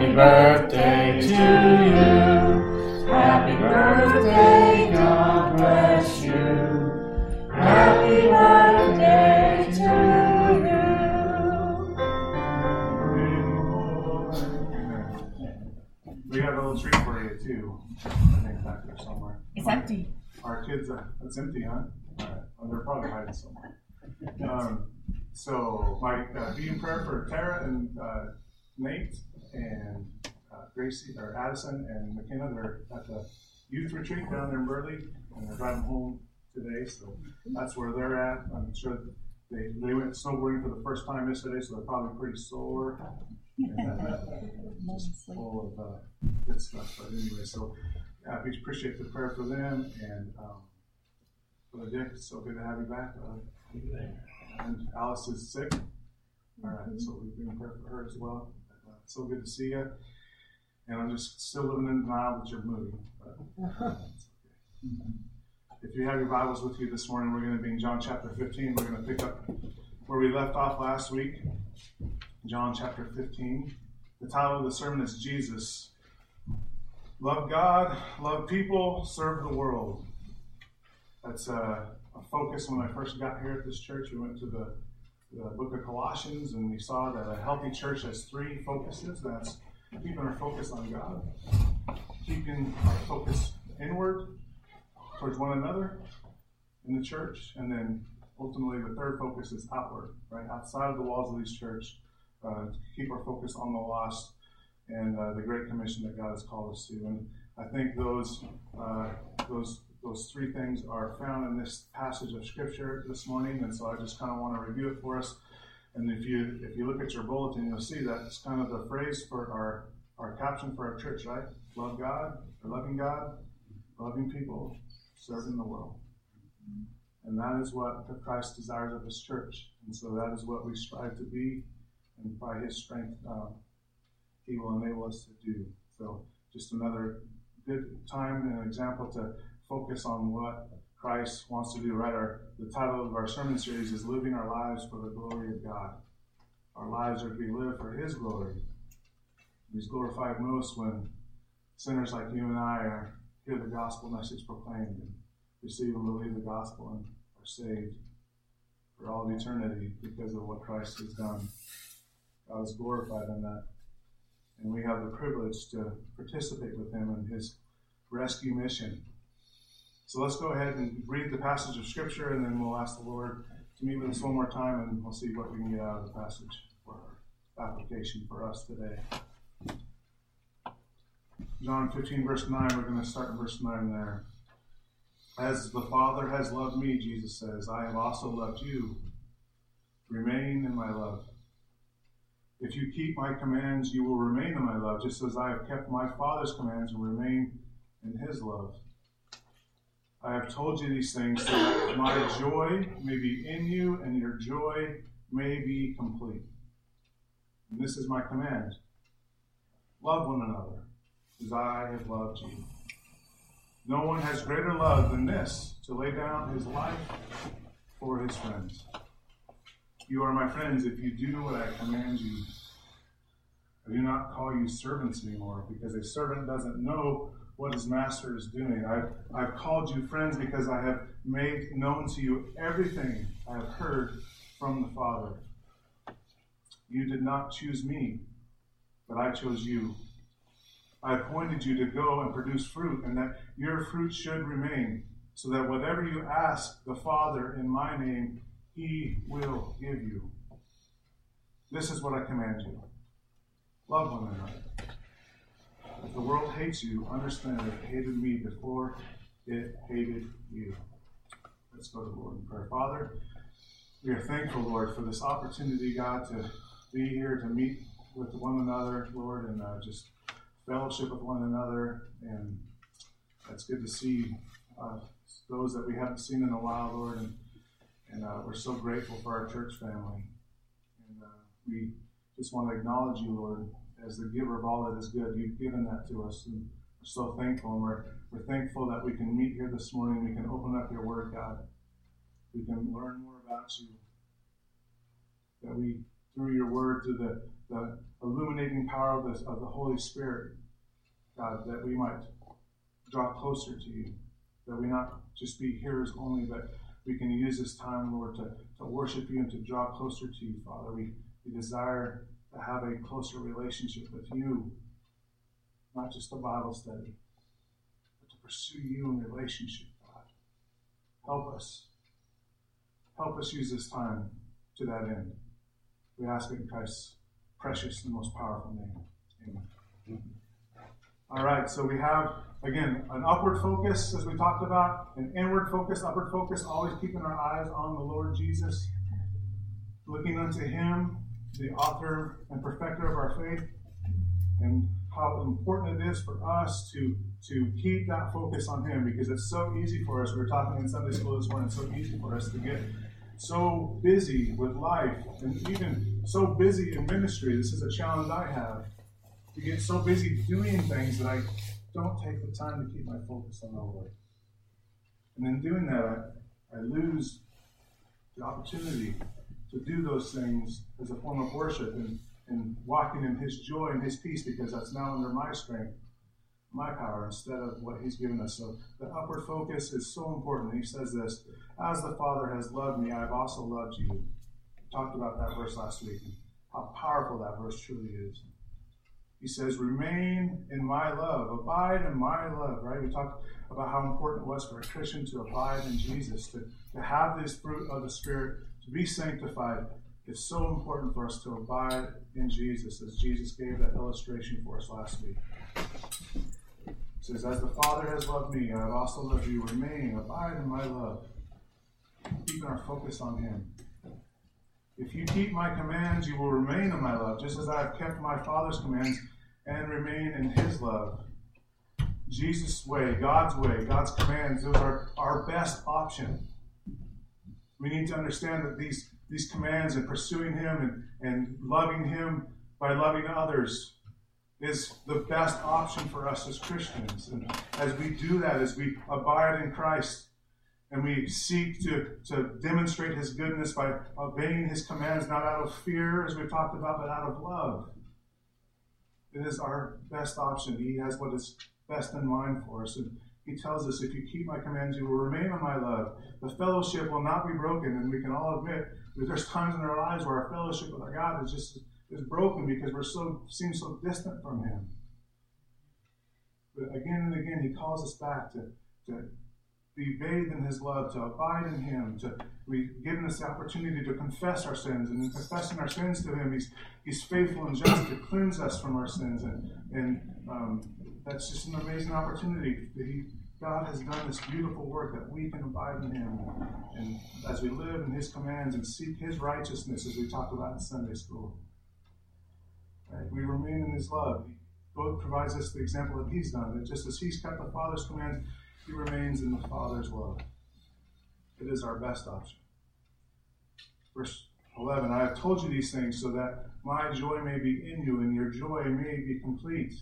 Happy birthday to you. Happy birthday, God bless you. Happy birthday to you. We got a little treat for you too. I think back there somewhere. It's empty. Our kids, it's empty, huh? All right. Well, they're probably hiding somewhere. So, Mike, be in prayer for Tara and Nate and Gracie, or Addison and McKenna. They're at the youth retreat down there in Burley, and they're driving home today, so that's where they're at. I'm sure they went sobering for the first time yesterday, so they're probably pretty sore and just full of good stuff. But anyway, so we appreciate the prayer for them and Brother Dick. It's so good to have you back. And Alice is sick. All right, so we've been in prayer for her as well. So good to see you. And I'm just still living in denial that you're moving. But it's okay. If you have your Bibles with you this morning, we're going to be in John chapter 15. We're going to pick up where we left off last week. John chapter 15. The title of the sermon is Jesus. Love God, love people, serve the world. That's a focus when I first got here at this church. We went to the book of Colossians, and we saw that a healthy church has three focuses. That's keeping our focus on God, keeping our focus inward towards one another in the church, and then ultimately the third focus is outward, right? Outside of the walls of this church, to keep our focus on the lost and the great commission that God has called us to. And I think those three things are found in this passage of Scripture this morning, and so I just kind of want to review it for us. And if you look at your bulletin, you'll see that it's kind of the phrase for our caption for our church, right? Love God, or loving God, loving people, serving the world. And that is what Christ desires of His church. And so that is what we strive to be, and by His strength, He will enable us to do. So just another good time and an example to focus on what Christ wants to do, right? The title of our sermon series is Living Our Lives for the Glory of God. Our lives are to be lived for His glory. He's glorified most when sinners like you and I hear the gospel message proclaimed and receive and believe the gospel and are saved for all of eternity because of what Christ has done. God is glorified in that. And we have the privilege to participate with Him in His rescue mission. So let's go ahead and read the passage of Scripture, and then we'll ask the Lord to meet with us one more time, and we'll see what we can get out of the passage for our application for us today. John 15, verse 9, we're going to start in verse 9 there. As the Father has loved me, Jesus says, I have also loved you. Remain in my love. If you keep my commands, you will remain in my love, just as I have kept my Father's commands and remain in His love. I have told you these things so that my joy may be in you and your joy may be complete. And this is my command. Love one another as I have loved you. No one has greater love than this, to lay down his life for his friends. You are my friends if you do what I command you. I do not call you servants anymore, because a servant doesn't know what his master is doing. I've called you friends because I have made known to you everything I have heard from the Father. You did not choose me, but I chose you. I appointed you to go and produce fruit, and that your fruit should remain, so that whatever you ask the Father in my name, he will give you. This is what I command you. Love one another. If the world hates you, understand that it hated me before it hated you. Let's go to the Lord in prayer. Father, we are thankful, Lord, for this opportunity, God, to be here, to meet with one another, Lord, and just fellowship with one another. And it's good to see those that we haven't seen in a while, Lord, and we're so grateful for our church family. And we just want to acknowledge you, Lord, as the giver of all that is good. You've given that to us, and we're so thankful. And we're thankful that we can meet here this morning. We can open up your word, God. We can learn more about you. That we, through your word, through the, the illuminating power of the Holy Spirit, God, that we might draw closer to you, that we not just be hearers only, but we can use this time, Lord, to worship you and to draw closer to you, Father. We desire to have a closer relationship with you, not just a Bible study, but to pursue you in relationship, God. Help us. Help us use this time to that end. We ask it in Christ's precious and most powerful name. Amen. Amen. All right, so we have, again, an upward focus, as we talked about, an inward focus, upward focus, always keeping our eyes on the Lord Jesus, looking unto him, the author and perfecter of our faith, and how important it is for us to keep that focus on him, because it's so easy for us. We were talking in Sunday school this morning, it's so easy for us to get so busy with life, and even so busy in ministry. This is a challenge I have. To get so busy doing things that I don't take the time to keep my focus on the Lord. And in doing that, I lose the opportunity to do those things as a form of worship and walking in his joy and his peace, because that's now under my strength, my power, instead of what he's given us. So the upward focus is so important. He says this, as the Father has loved me, I've also loved you. We talked about that verse last week, how powerful that verse truly is. He says, remain in my love, abide in my love, right? We talked about how important it was for a Christian to abide in Jesus, to have this fruit of the Spirit, to be sanctified. It's so important for us to abide in Jesus, as Jesus gave that illustration for us last week. He says, as the Father has loved me, I have also loved you. Remain, abide in my love. Keeping our focus on him. If you keep my commands, you will remain in my love, just as I have kept my Father's commands and remain in his love. Jesus' way, God's commands, those are our best option. We need to understand that these commands and pursuing him and loving him by loving others is the best option for us as Christians. And as we do that, as we abide in Christ, and we seek to demonstrate his goodness by obeying his commands, not out of fear, as we've talked about, but out of love. It is our best option. He has what is best in mind for us. And he tells us, if you keep my commands, you will remain in my love. The fellowship will not be broken. And we can all admit that there's times in our lives where our fellowship with our God is broken because we seem so distant from him. But again and again, he calls us back to be bathed in his love, to abide in him. We've given us the opportunity to confess our sins, and in confessing our sins to him, he's faithful and just to cleanse us from our sins, and that's just an amazing opportunity. God has done this beautiful work that we can abide in him, and as we live in his commands and seek his righteousness, as we talked about in Sunday school, right? We remain in his love. He both provides us the example that he's done, that just as he's kept the Father's commands, he remains in the Father's love. It is our best option. Verse 11, I have told you these things so that my joy may be in you and your joy may be complete.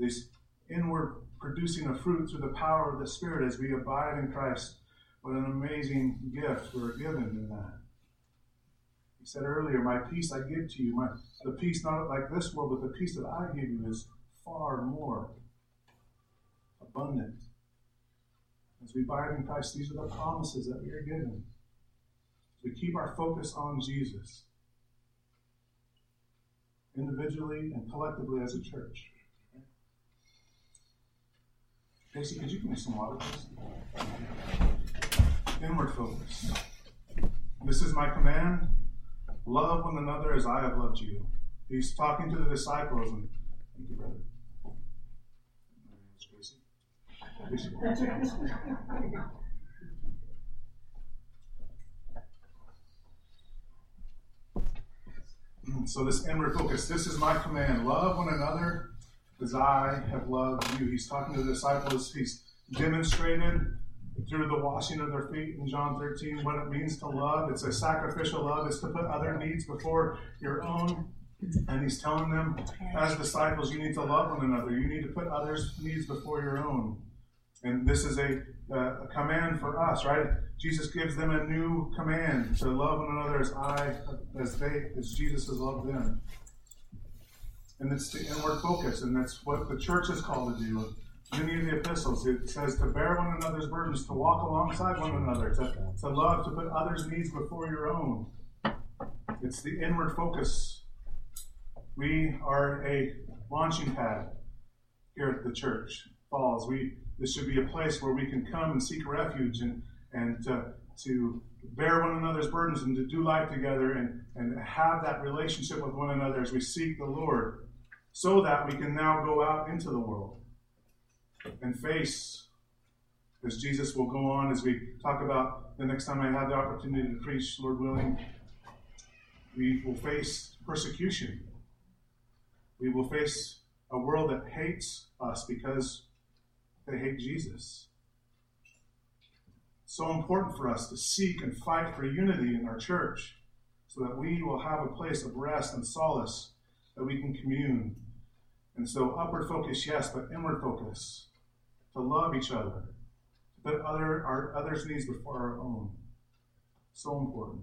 This inward producing of fruit through the power of the Spirit as we abide in Christ. What an amazing gift we're given in that. He said earlier, my peace I give to you. The peace not like this world, but the peace that I give you is far more abundant. As we abide in Christ, these are the promises that we are given. To keep our focus on Jesus, individually and collectively as a church. Casey, could you give me some water, please? Inward focus. This is my command. Love one another as I have loved you. He's talking to the disciples. And thank you, brother. So this inward focus, this is my command. Love one another as I have loved you. He's talking to the disciples. He's demonstrated through the washing of their feet in John 13 what it means to love. It's a sacrificial love. It's to put other needs before your own. And he's telling them, as disciples, you need to love one another. You need to put others' needs before your own. And this is a command for us, right? Jesus gives them a new command to love one another as Jesus has loved them. and it's to inward focus, and that's what the church is called to do. Many of the epistles, it says to bear one another's burdens, to walk alongside one another, to love, to put others' needs before your own. It's the inward focus. We are a launching pad here at the church, Falls. This should be a place where we can come and seek refuge and to bear one another's burdens and to do life together and have that relationship with one another as we seek the Lord, so that we can now go out into the world and face, as Jesus will go on as we talk about the next time I have the opportunity to preach, Lord willing, we will face persecution. We will face a world that hates us because they hate Jesus. So important for us to seek and fight for unity in our church, so that we will have a place of rest and solace that we can commune. And so upward focus, yes, but inward focus, to love each other, to put our others' needs before our own. So important.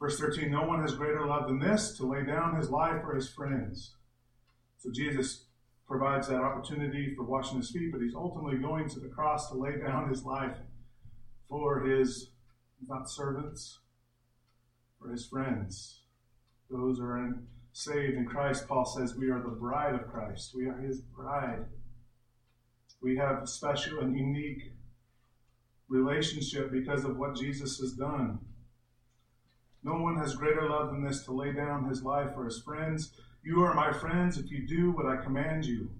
Verse 13, no one has greater love than this, to lay down his life for his friends. So Jesus provides that opportunity for washing his feet, but he's ultimately going to the cross to lay down his life for his, not servants, for his friends. Those who are saved in Christ, Paul says, we are the bride of Christ. We are his bride. We have a special and unique relationship because of what Jesus has done. No one has greater love than this, to lay down his life for his friends. You are my friends if you do what I command you.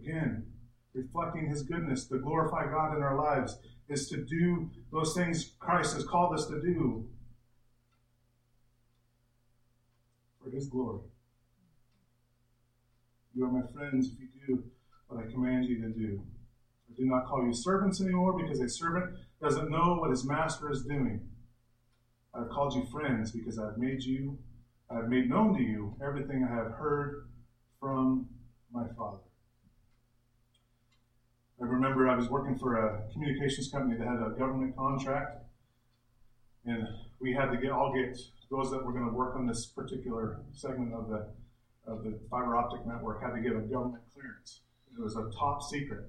Again, reflecting his goodness, to glorify God in our lives is to do those things Christ has called us to do for his glory. You are my friends if you do what I command you to do. I do not call you servants anymore, because a servant doesn't know what his master is doing. I have called you friends because I have made known to you everything I have heard from my Father. I remember I was working for a communications company that had a government contract, and we had to get those that were going to work on this particular segment of the fiber optic network had to get a government clearance. It was a top secret,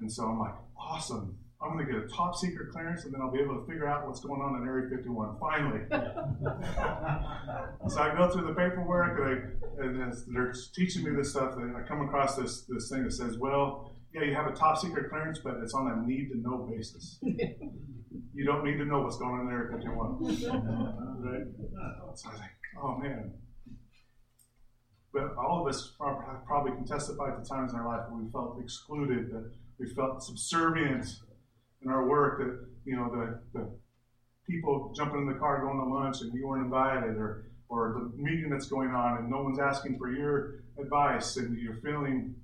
and so I'm like, awesome. I'm going to get a top secret clearance, and then I'll be able to figure out what's going on in Area 51, finally. So I go through the paperwork, and they're teaching me this stuff, and I come across this thing that says, well, yeah, you have a top secret clearance, but it's on a need-to-know basis. You don't need to know what's going on in Area 51. Right? So I was like, oh, man. But all of us probably can testify to times in our life when we felt excluded, that we felt subservient in our work, that the people jumping in the car going to lunch and you weren't invited, or the meeting that's going on and no one's asking for your advice, and you're feeling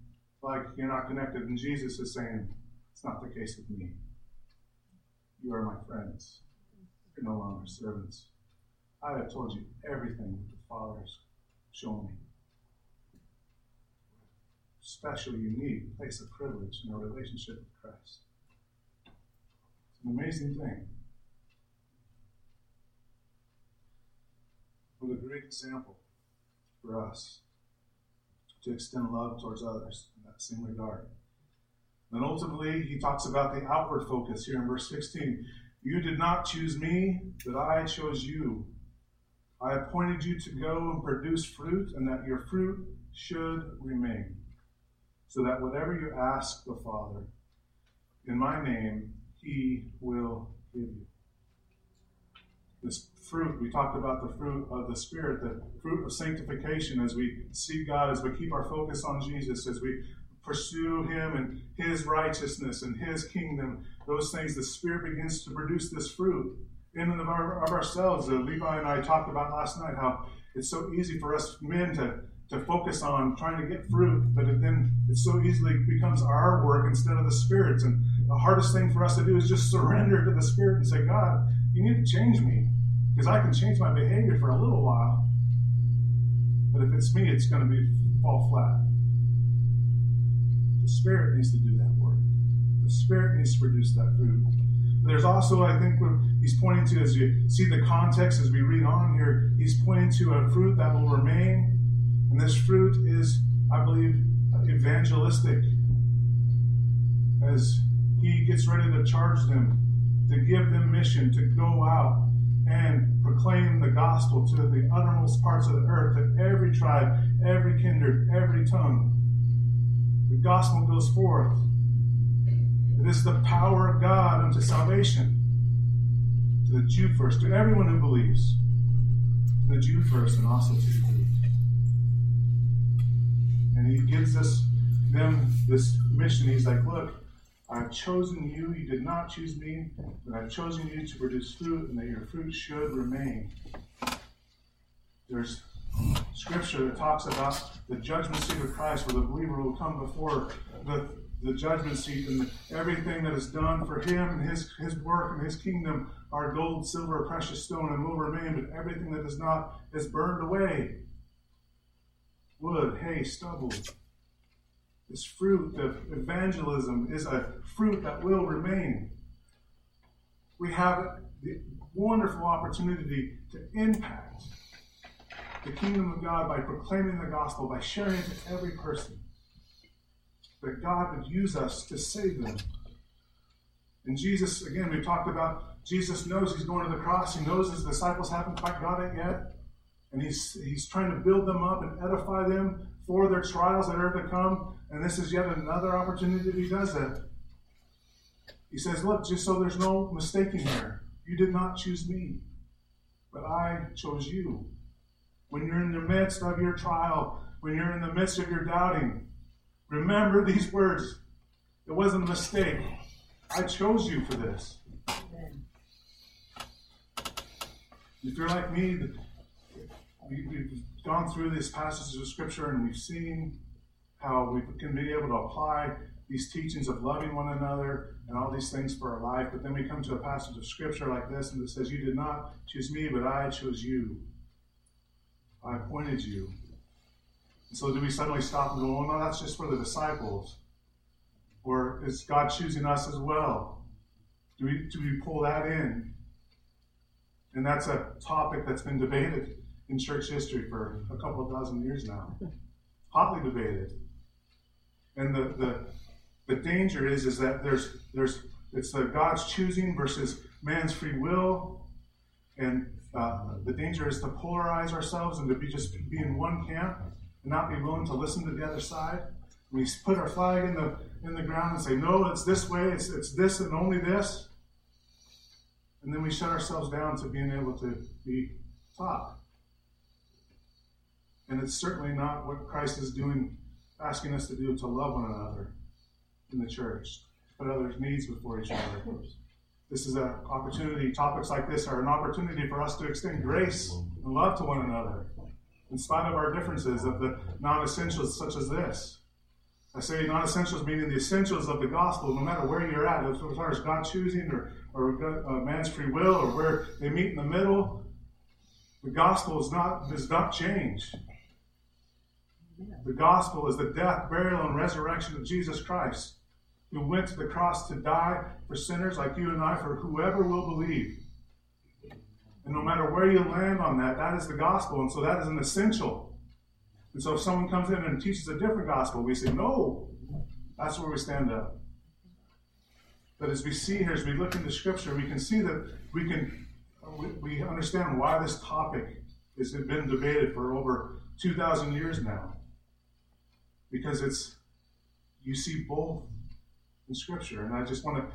like you're not connected, and Jesus is saying, it's not the case with me. You are my friends. You're no longer servants. I have told you everything that the Father's shown me. Special, unique place of privilege in our relationship with Christ. It's an amazing thing. What a great example for us to extend love towards others in that same regard. And ultimately, he talks about the outward focus here in verse 16. You did not choose me, but I chose you. I appointed you to go and produce fruit, and that your fruit should remain, so that whatever you ask the Father in my name, he will give you. This fruit, we talked about the fruit of the Spirit, the fruit of sanctification, as we see God, as we keep our focus on Jesus, as we pursue him and his righteousness and his kingdom, those things, the Spirit begins to produce this fruit in and of ourselves. Levi and I talked about last night how it's so easy for us men to focus on trying to get fruit, but then it so easily becomes our work instead of the Spirit's. And the hardest thing for us to do is just surrender to the Spirit and say, God, you need to change me, because I can change my behavior for a little while, but if it's me, it's going to fall flat. The Spirit needs to do that work. The Spirit needs to produce that fruit. But there's also, I think, what he's pointing to, as you see the context as we read on here, he's pointing to a fruit that will remain, And this fruit is, I believe, evangelistic. As he gets ready to charge them, to give them mission, to go out and proclaim the gospel to the uttermost parts of the earth, to every tribe, every kindred, every tongue. The gospel goes forth. It is the power of God unto salvation. To the Jew first, to everyone who believes. To the Jew first, and also to the Greek. And he gives them this mission. He's like, look, I've chosen you, you did not choose me, but I've chosen you to produce fruit, and that your fruit should remain. There's scripture that talks about the judgment seat of Christ, where the believer will come before the judgment seat, and everything that is done for him and his work and his kingdom are gold, silver, precious stone, and will remain, but everything that is not is burned away. Wood, hay, stubble. This fruit of evangelism is a fruit that will remain. We have the wonderful opportunity to impact the kingdom of God by proclaiming the gospel, by sharing it to every person. That God would use us to save them. And Jesus, again, we've talked about, Jesus knows he's going to the cross. He knows his disciples haven't quite got it yet. And he's trying to build them up and edify them for their trials that are to come. And this is yet another opportunity that he does that. He says, look, just so there's no mistaking here, you did not choose me, but I chose you. When you're in the midst of your trial, when you're in the midst of your doubting, remember these words. It wasn't a mistake. I chose you for this. If you're like me, we've gone through these passages of Scripture, and we've seen how we can be able to apply these teachings of loving one another and all these things for our life. But then we come to a passage of Scripture like this, and it says, you did not choose me, but I chose you. I appointed you. And so do we suddenly stop and go, oh no, that's just for the disciples? Or is God choosing us as well? Do we pull that in? And that's a topic that's been debated in church history for a couple of thousand years now. Hotly debated. And the danger is that it's the God's choosing versus man's free will. And the danger is to polarize ourselves and to be in one camp and not be willing to listen to the other side. And we put our flag in the ground and say, no, it's this way, it's this and only this. And then we shut ourselves down to being able to be taught. And it's certainly not what Christ is doing, asking us to do, to love one another in the church, to put others' needs before each other. This is an opportunity. Topics like this are an opportunity for us to extend grace and love to one another, in spite of our differences of the non-essentials such as this. I say non-essentials meaning the essentials of the gospel, no matter where you're at, as far as God choosing or man's free will or where they meet in the middle. The gospel does not change. The gospel is the death, burial, and resurrection of Jesus Christ, who went to the cross to die for sinners like you and I, for whoever will believe. And no matter where you land on that, that is the gospel, and so that is an essential. And so if someone comes in and teaches a different gospel, we say, no, that's where we stand up. But as we see here, as we look into Scripture, we can see that we understand why this topic has been debated for over 2,000 years now. Because you see both in Scripture. And I just want to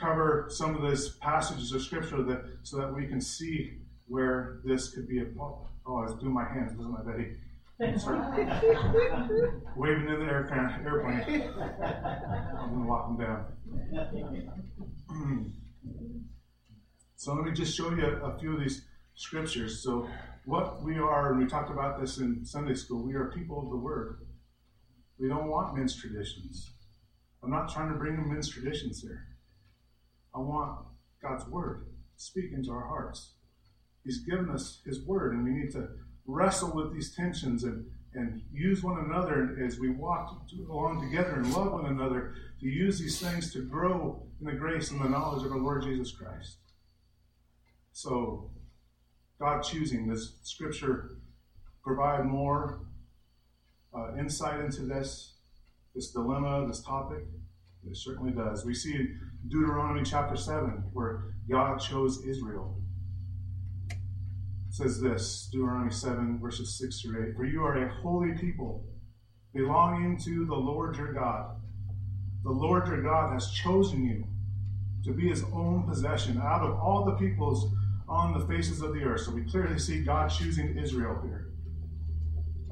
cover some of those passages of Scripture so that we can see where this could be applied. Oh, I was doing my hands, wasn't I, Betty? Waving in the airplane. I'm going to walk them down. So let me just show you a few of these scriptures. So what we are, and we talked about this in Sunday school, we are people of the Word. We don't want men's traditions. I'm not trying to bring in men's traditions here. I want God's Word to speak into our hearts. He's given us His Word, and we need to wrestle with these tensions and use one another as we walk along together and love one another, to use these things to grow in the grace and the knowledge of our Lord Jesus Christ. So, God choosing, does Scripture provide more insight into this dilemma, this topic? It certainly does. We see in Deuteronomy chapter 7 where God chose Israel. It says this, Deuteronomy 7, verses 6 through 8, "For you are a holy people, belonging to the Lord your God. The Lord your God has chosen you to be his own possession out of all the peoples on the faces of the earth." So we clearly see God choosing Israel here.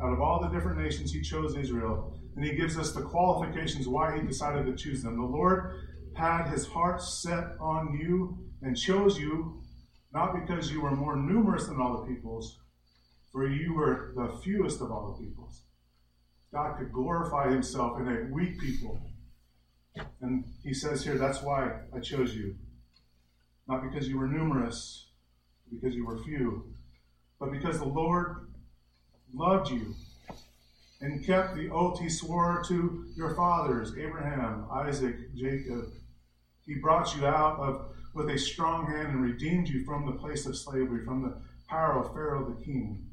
Out of all the different nations, he chose Israel. And he gives us the qualifications why he decided to choose them. "The Lord had his heart set on you and chose you, not because you were more numerous than all the peoples, for you were the fewest of all the peoples." God could glorify himself in a weak people. And he says here, that's why I chose you. Not because you were numerous, because you were few, but because the Lord loved you and kept the oath he swore to your fathers, Abraham, Isaac, Jacob. He brought you out with a strong hand and redeemed you from the place of slavery, from the power of Pharaoh the king.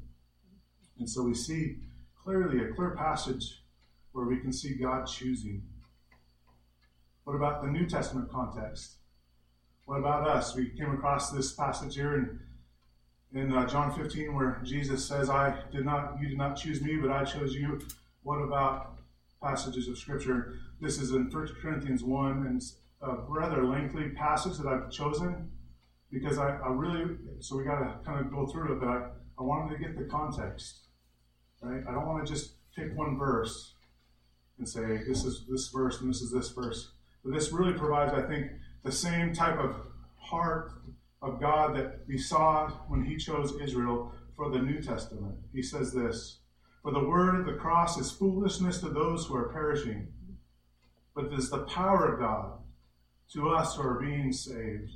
And so we see clearly a clear passage where we can see God choosing. What about the New Testament context? What about us? We came across this passage here in John 15, where Jesus says, "You did not choose me, but I chose you." What about passages of Scripture? This is in 1 Corinthians 1, and it's a rather lengthy passage that I've chosen because so we got to kind of go through it, but I wanted to get the context, right? I don't want to just pick one verse and say, this is this verse and this is this verse. But this really provides, I think, the same type of heart of God that we saw when he chose Israel for the New Testament. He says this, "For the word of the cross is foolishness to those who are perishing, but it is the power of God to us who are being saved.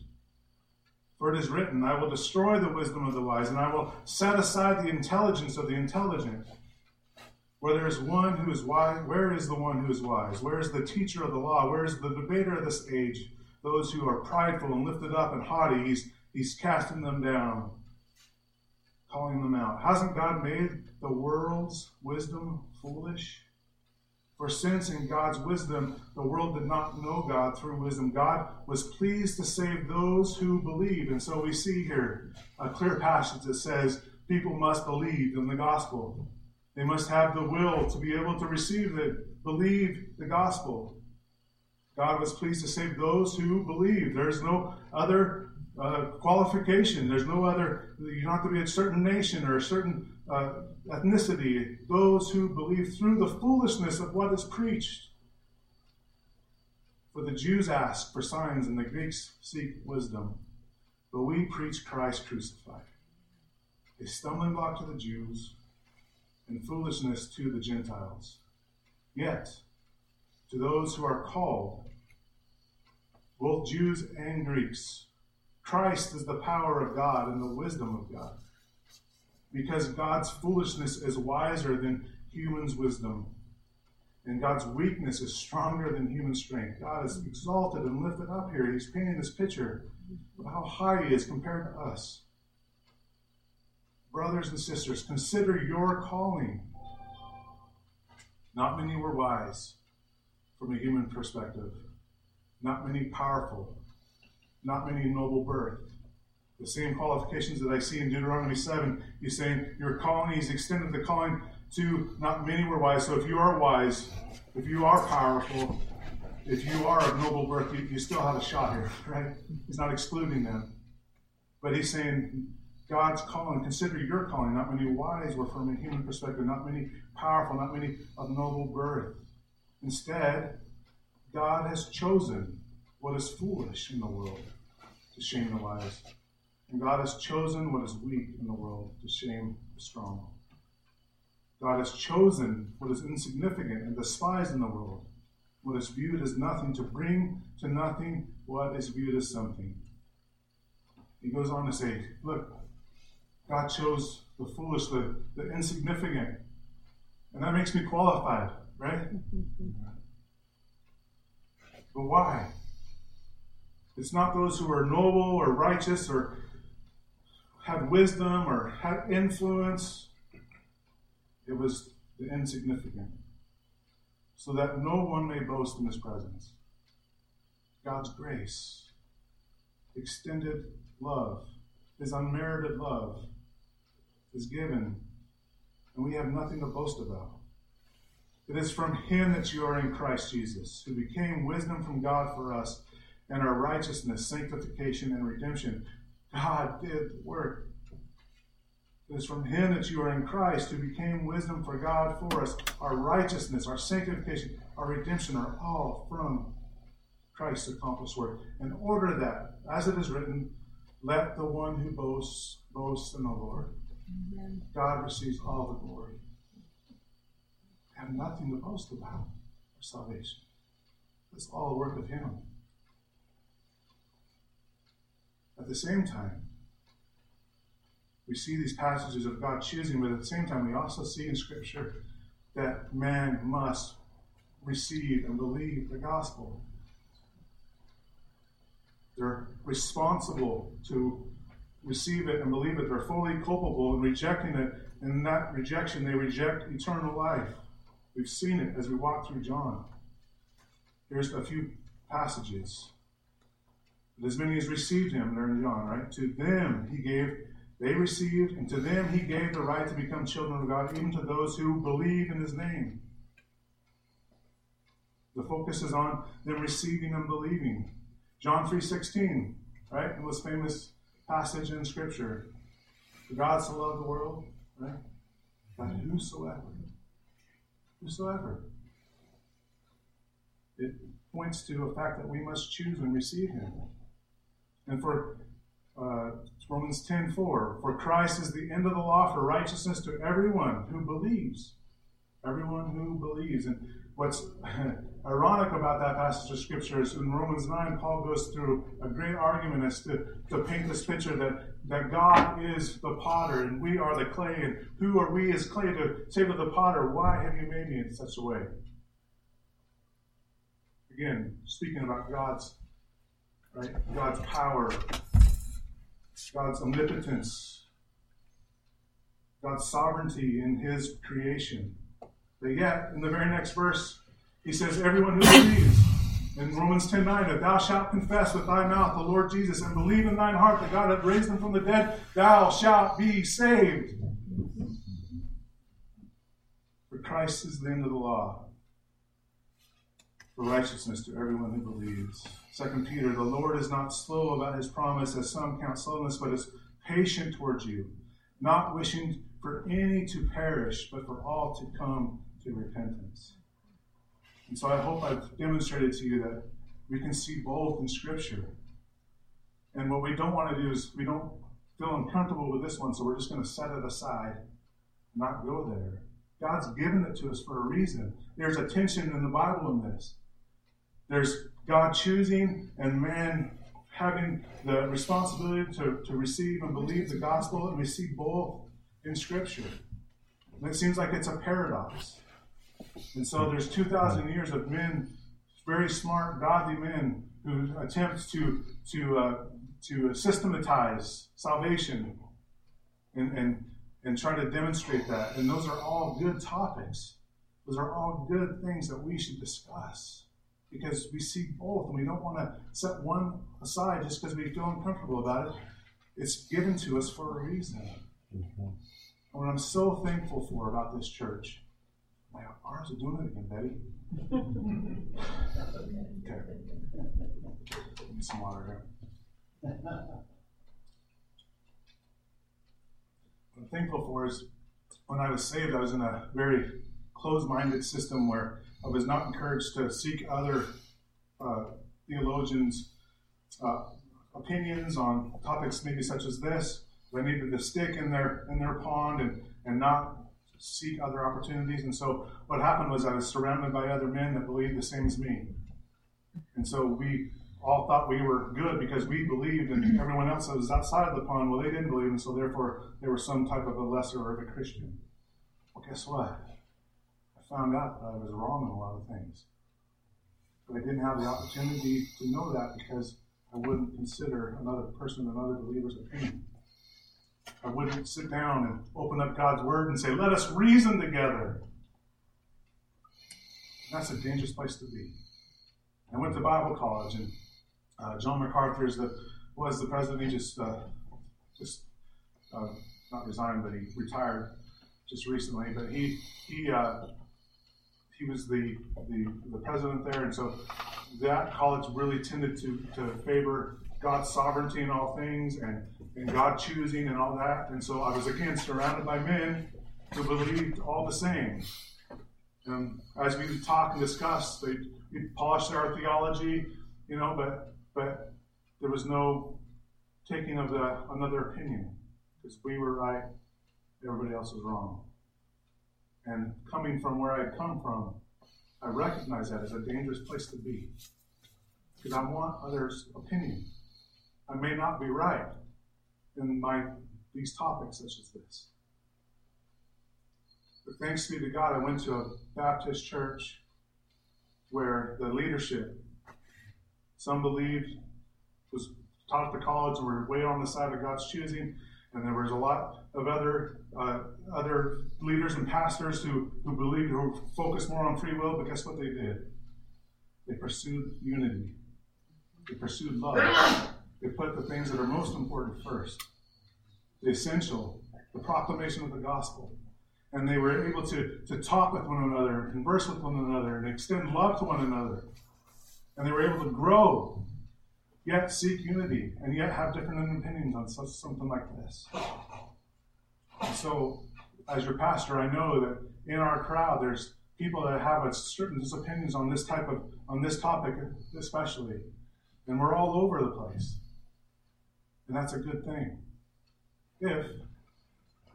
For it is written, I will destroy the wisdom of the wise, and I will set aside the intelligence of the intelligent. Where is the one who is wise? Where is the teacher of the law? Where is the debater of this age? Those who are prideful and lifted up and haughty, he's casting them down, calling them out. Hasn't God made the world's wisdom foolish? For since in God's wisdom the world did not know God through wisdom, God was pleased to save those who believe." And so we see here a clear passage that says people must believe in the gospel. They must have the will to be able to receive it, believe the gospel. God was pleased to save those who believe. There's no other qualification. There's no other, you don't have to be a certain nation or a certain ethnicity. Those who believe through the foolishness of what is preached. "For the Jews ask for signs and the Greeks seek wisdom, but we preach Christ crucified, a stumbling block to the Jews and foolishness to the Gentiles. Yet, to those who are called, both Jews and Greeks, Christ is the power of God and the wisdom of God. Because God's foolishness is wiser than human's wisdom, and God's weakness is stronger than human strength." God is exalted and lifted up here. He's painting this picture of how high he is compared to us. "Brothers and sisters, consider your calling. Not many were wise from a human perspective, not many powerful, not many noble birth." The same qualifications that I see in Deuteronomy 7, he's saying your calling, he's extended the calling to not many were wise. So if you are wise, if you are powerful, if you are of noble birth, you still have a shot here, right? He's not excluding them. But he's saying God's calling, consider your calling. Not many wise were from a human perspective, not many powerful, not many of noble birth. Instead, God has chosen what is foolish in the world to shame the wise, and God has chosen what is weak in the world to shame the strong. God has chosen what is insignificant and despised in the world, what is viewed as nothing, to bring to nothing what is viewed as something. He goes on to say, look, God chose the foolish, the insignificant, and that makes me qualified. Right? But why? It's not those who are noble or righteous or have wisdom or have influence. It was the insignificant, so that no one may boast in his presence. God's grace, extended love, his unmerited love, is given, and we have nothing to boast about. It is from him that you are in Christ Jesus, who became wisdom from God for us, and our righteousness, sanctification, and redemption. God did the work. It is from him that you are in Christ, who became wisdom for God for us. Our righteousness, our sanctification, our redemption are all from Christ's accomplished work. In order that, as it is written, let the one who boasts, boast in the Lord. Amen. God receives all the glory. We have nothing to boast about for salvation. It's all the work of him. At the same time, we see these passages of God choosing, but at the same time, we also see in Scripture that man must receive and believe the gospel. They're responsible to receive it and believe it. They're fully culpable in rejecting it, and in that rejection, they reject eternal life. We've seen it as we walk through John. Here's a few passages. But as many as received him, they're in John, right? To them he gave, they received, and to them he gave the right to become children of God, even to those who believe in his name. The focus is on them receiving and believing. John 3:16, right? The most famous passage in Scripture. For God so loved the world, right? That whosoever. It points to a fact that we must choose and receive him. And for Romans 10:4, for Christ is the end of the law for righteousness to everyone who believes. Everyone who believes. And what's ironic about that passage of Scripture is in Romans 9, Paul goes through a great argument as to paint this picture that God is the potter and we are the clay, and who are we as clay to say to the potter, why have you made me in such a way? Again, speaking about God's power, God's omnipotence, God's sovereignty in his creation. But yet, in the very next verse, he says, everyone who believes, in Romans 10:9, if thou shalt confess with thy mouth the Lord Jesus and believe in thine heart that God hath raised him from the dead, thou shalt be saved. For Christ is the end of the law, for righteousness to everyone who believes. 2 Peter, the Lord is not slow about his promise, as some count slowness, but is patient towards you, not wishing for any to perish, but for all to come to repentance. And so I hope I've demonstrated to you that we can see both in Scripture. And what we don't want to do is, we don't feel uncomfortable with this one, so we're just going to set it aside, not go there. God's given it to us for a reason. There's a tension in the Bible in this. There's God choosing and man having the responsibility to receive and believe the gospel, and we see both in Scripture. And it seems like it's a paradox. And so there's 2,000 years of men, very smart, godly men, who attempt to systematize salvation and try to demonstrate that. And those are all good topics. Those are all good things that we should discuss, because we see both, and we don't want to set one aside just because we feel uncomfortable about it. It's given to us for a reason. And what I'm so thankful for about this church. My arms are doing it again, Betty. Okay. I need some water here. What I'm thankful for is when I was saved, I was in a very closed-minded system where I was not encouraged to seek other theologians' opinions on topics maybe such as this. I needed to stick in their pond and not seek other opportunities. And so what happened was I was surrounded by other men that believed the same as me. And so we all thought we were good because we believed, and everyone else that was outside of the pond, well, they didn't believe, and so therefore they were some type of a lesser of a Christian. Well, guess what? I found out that I was wrong in a lot of things. But I didn't have the opportunity to know that because I wouldn't consider another person, another believer's opinion. I wouldn't sit down and open up God's Word and say, let us reason together. That's a dangerous place to be. I went to Bible college, and John MacArthur was the president. He just not resigned, but he retired just recently. But he was the president there, and so that college really tended to favor God's sovereignty in all things and God choosing and all that. And so I was again surrounded by men who believed all the same. And as we would talk and discuss, we polished our theology, but there was no taking of another opinion, because we were right, everybody else was wrong. And coming from where I had come from, I recognize that as a dangerous place to be, because I want others' opinion. I may not be right in these topics such as this. But thanks be to God, I went to a Baptist church where the leadership, some believed, was taught at the college and were way on the side of God's choosing, and there was a lot of other leaders and pastors who believed, who focused more on free will, but guess what they did? They pursued unity. They pursued love. They put the things that are most important first, the essential, the proclamation of the gospel. And they were able to talk with one another and converse with one another and extend love to one another. And they were able to grow, yet seek unity, and yet have different opinions on something like this. And so, as your pastor, I know that in our crowd, there's people that have a certain opinions on on this topic especially. And we're all over the place. And that's a good thing, if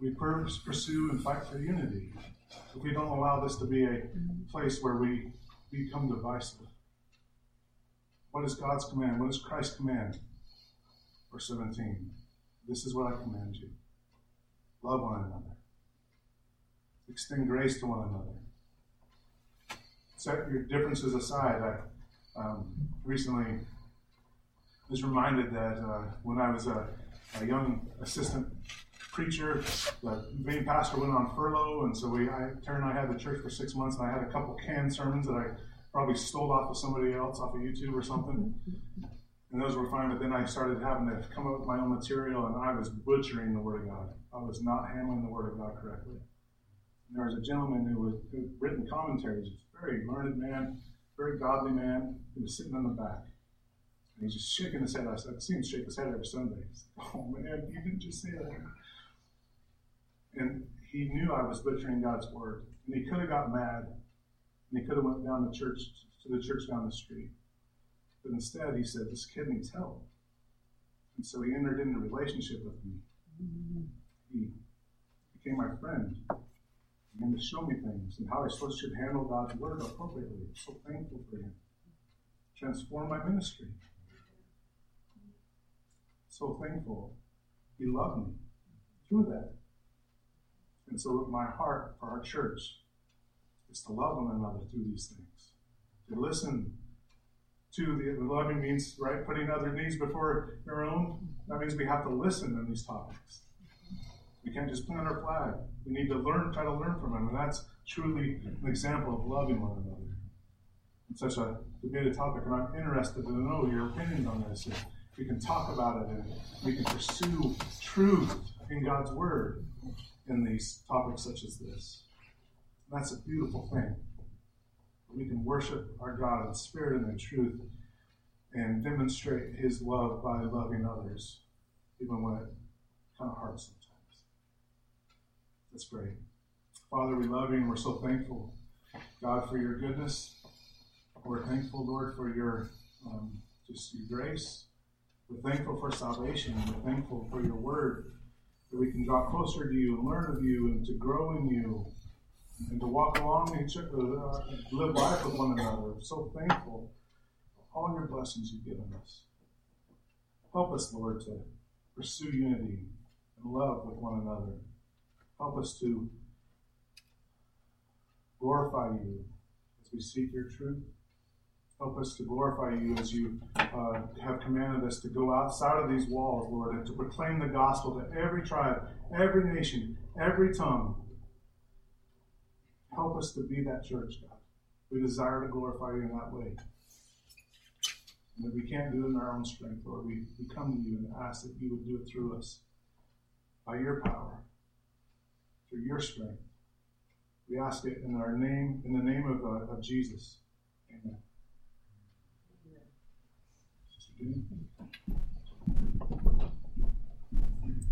we pursue and fight for unity. If we don't allow this to be a place where we become divisive. What is God's command? What is Christ's command? Verse 17. This is what I command you. Love one another. Extend grace to one another. Set your differences aside. I recently was reminded that when I was a young assistant preacher, the main pastor went on furlough, and so Tara and I had the church for 6 months, and I had a couple canned sermons that I probably stole off of somebody else, off of YouTube or something, and those were fine, but then I started having to come up with my own material, and I was butchering the Word of God. I was not handling the Word of God correctly. And there was a gentleman who had written commentaries, a very learned man, very godly man, who was sitting in the back. And he's just shaking his head. I said, I've seen him shake his head every Sunday. He's like, oh man, you didn't just say that. And he knew I was butchering God's word. And he could have got mad. And he could have went down to the church down the street. But instead, he said, this kid needs help. And so he entered into a relationship with me. He became my friend. He began to show me things and how I should handle God's word appropriately. I'm so thankful for him. Transformed my ministry. So thankful. He loved me through that. And so my heart for our church is to love one another through these things. To listen to the loving means, right, putting other needs before your own. That means we have to listen on these topics. We can't just plant our flag. We need to try to learn from them. And that's truly an example of loving one another. It's such a debated topic, and I'm interested to know your opinions on this. If we can talk about it, and we can pursue truth in God's word in these topics such as this. And that's a beautiful thing. We can worship our God in spirit and in truth and demonstrate his love by loving others, even when it's kind of hard sometimes. Let's pray. Father, we love you and we're so thankful, God, for your goodness. We're thankful, Lord, for your grace. We're thankful for salvation. We're thankful for your word, that we can draw closer to you and learn of you and to grow in you and to walk along each other, live life with one another. We're so thankful for all your blessings you've given us. Help us, Lord, to pursue unity and love with one another. Help us to glorify you as we seek your truth. Help us to glorify you as you have commanded us to go outside of these walls, Lord, and to proclaim the gospel to every tribe, every nation, every tongue. Help us to be that church, God. We desire to glorify you in that way. And if we can't do it in our own strength, Lord, we come to you and ask that you would do it through us, by your power, through your strength. We ask it in our name, in the name of Jesus. Amen. Amen.